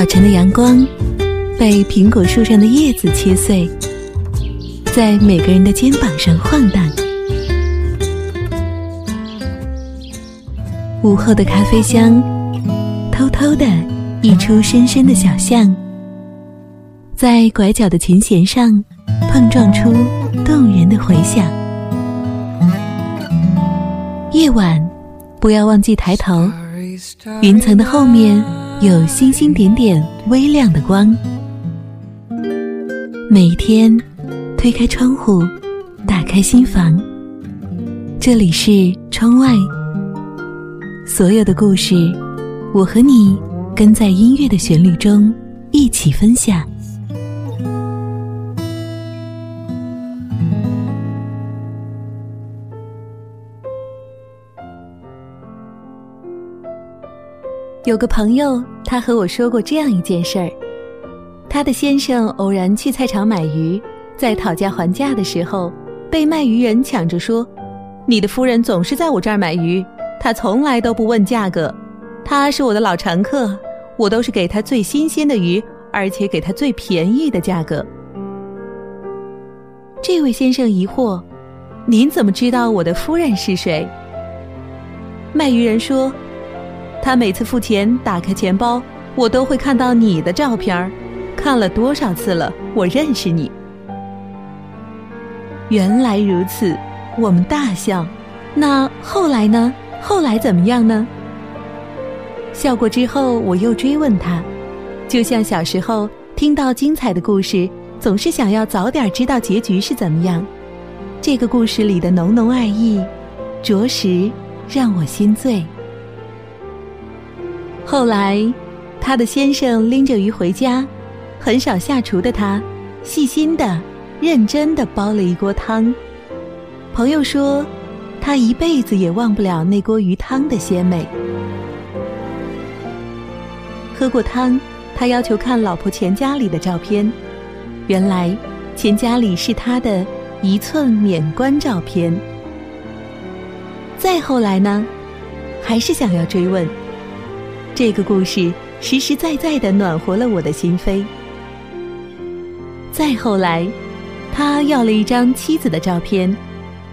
早晨的阳光被苹果树上的叶子切碎，在每个人的肩膀上晃荡。午后的咖啡香偷偷地溢出深深的小巷，在拐角的琴弦上碰撞出动人的回响。夜晚不要忘记抬头，云层的后面有星星点点微亮的光。每一天推开窗户，打开心房，这里是窗外。所有的故事，我和你跟在音乐的旋律中一起分享。有个朋友，他和我说过这样一件事儿：他的先生偶然去菜场买鱼，在讨价还价的时候，被卖鱼人抢着说：“你的夫人总是在我这儿买鱼，她从来都不问价格。她是我的老常客，我都是给她最新鲜的鱼，而且给她最便宜的价格。”这位先生疑惑：“您怎么知道我的夫人是谁？”卖鱼人说：“他每次付钱打开钱包，我都会看到你的照片，看了多少次了，我认识你。”原来如此，我们大笑。那后来呢？后来怎么样呢？笑过之后，我又追问他，就像小时候听到精彩的故事，总是想要早点知道结局是怎么样。这个故事里的浓浓爱意，着实让我心醉。后来他的先生拎着鱼回家，很少下厨的他细心的认真的煲了一锅汤。朋友说他一辈子也忘不了那锅鱼汤的鲜美。喝过汤，他要求看老婆钱家里的照片，原来钱家里是他的一寸免冠照片。再后来呢，还是想要追问。这个故事实实在在地暖和了我的心扉。再后来，他要了一张妻子的照片，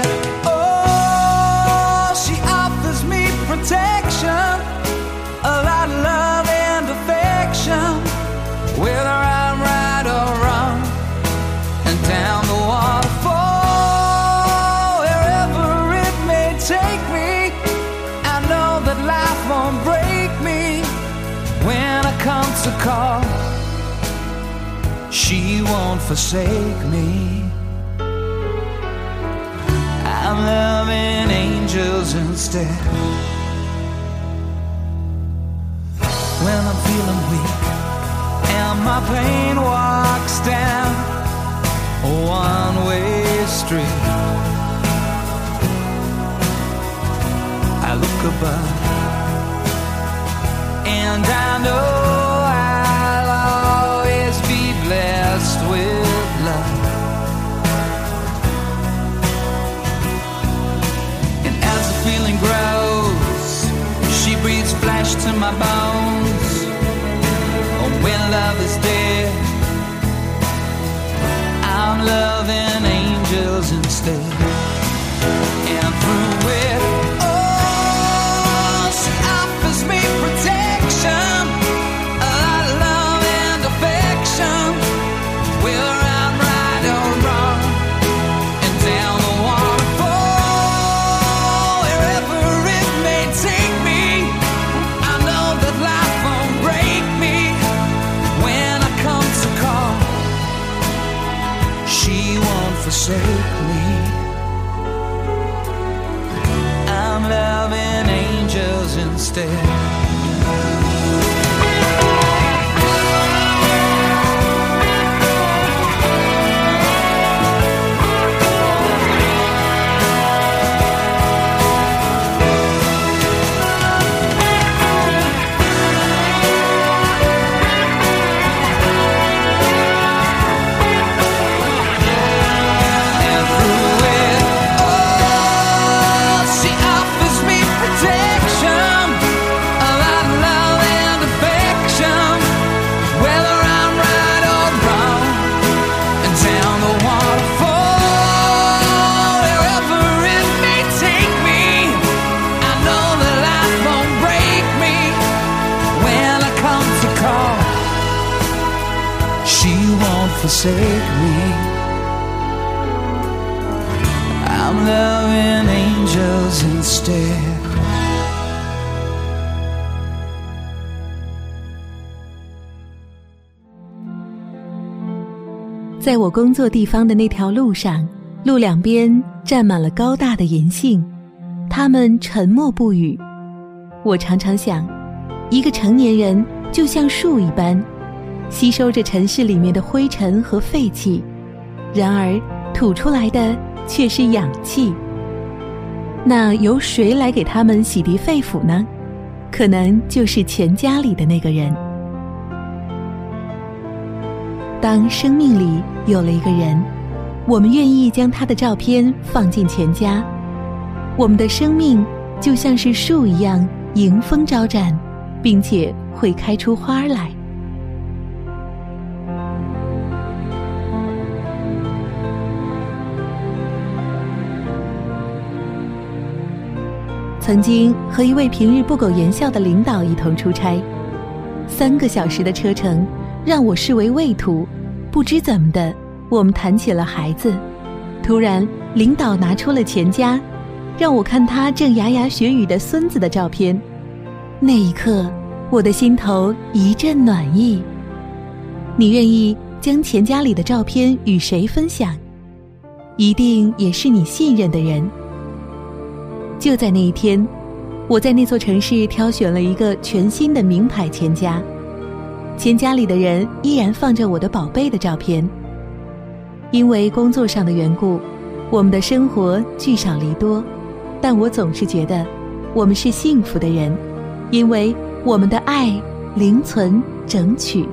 oh, she offers me protection, a lot of love and affection, whether I'm right or wrong, and down the waterfall.To call, she won't forsake me. I'm loving angels instead. When I'm feeling weak and my pain walks down a one-way street, walk above. And I know I'll always be blessed with love. And as the feeling grows, she breathes flesh to my bones. Oh, when love is dead, I'm loving angels instead. And through it all, she offers me protection, a lot of love and affection. Whether I'm right or wrong, and down the waterfall, wherever it may take me, I know that life won't break me. When I come to call, she won't forsake me. Loving angels instead. Forsake me. I'm loving angels instead.在我工作地方的那条路上，路两边站满了高大的银杏，他们沉默不语。我常常想，一个成年人就像树一般，吸收着城市里面的灰尘和废气，然而吐出来的却是氧气。那由谁来给他们洗涤肺腑呢？可能就是钱家里的那个人。当生命里有了一个人，我们愿意将他的照片放进钱家。我们的生命就像是树一样迎风招展，并且会开出花来。曾经和一位平日不苟言笑的领导一同出差，3个小时的车程让我视为畏途。不知怎么的，我们谈起了孩子。突然领导拿出了钱家，让我看他正牙牙学语的孙子的照片。那一刻，我的心头一阵暖意。你愿意将钱家里的照片与谁分享？一定也是你信任的人。就在那一天，我在那座城市挑选了一个全新的名牌钱家。钱家里的人依然放着我的宝贝的照片。因为工作上的缘故，我们的生活聚少离多，但我总是觉得我们是幸福的人，因为我们的爱零存整取。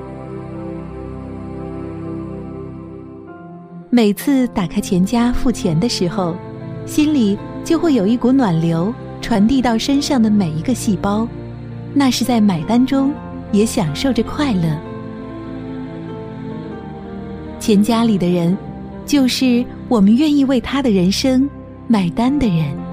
每次打开钱家付钱的时候，心里就会有一股暖流传递到身上的每一个细胞，那是在买单中也享受着快乐。钱家里的人，就是我们愿意为他的人生买单的人。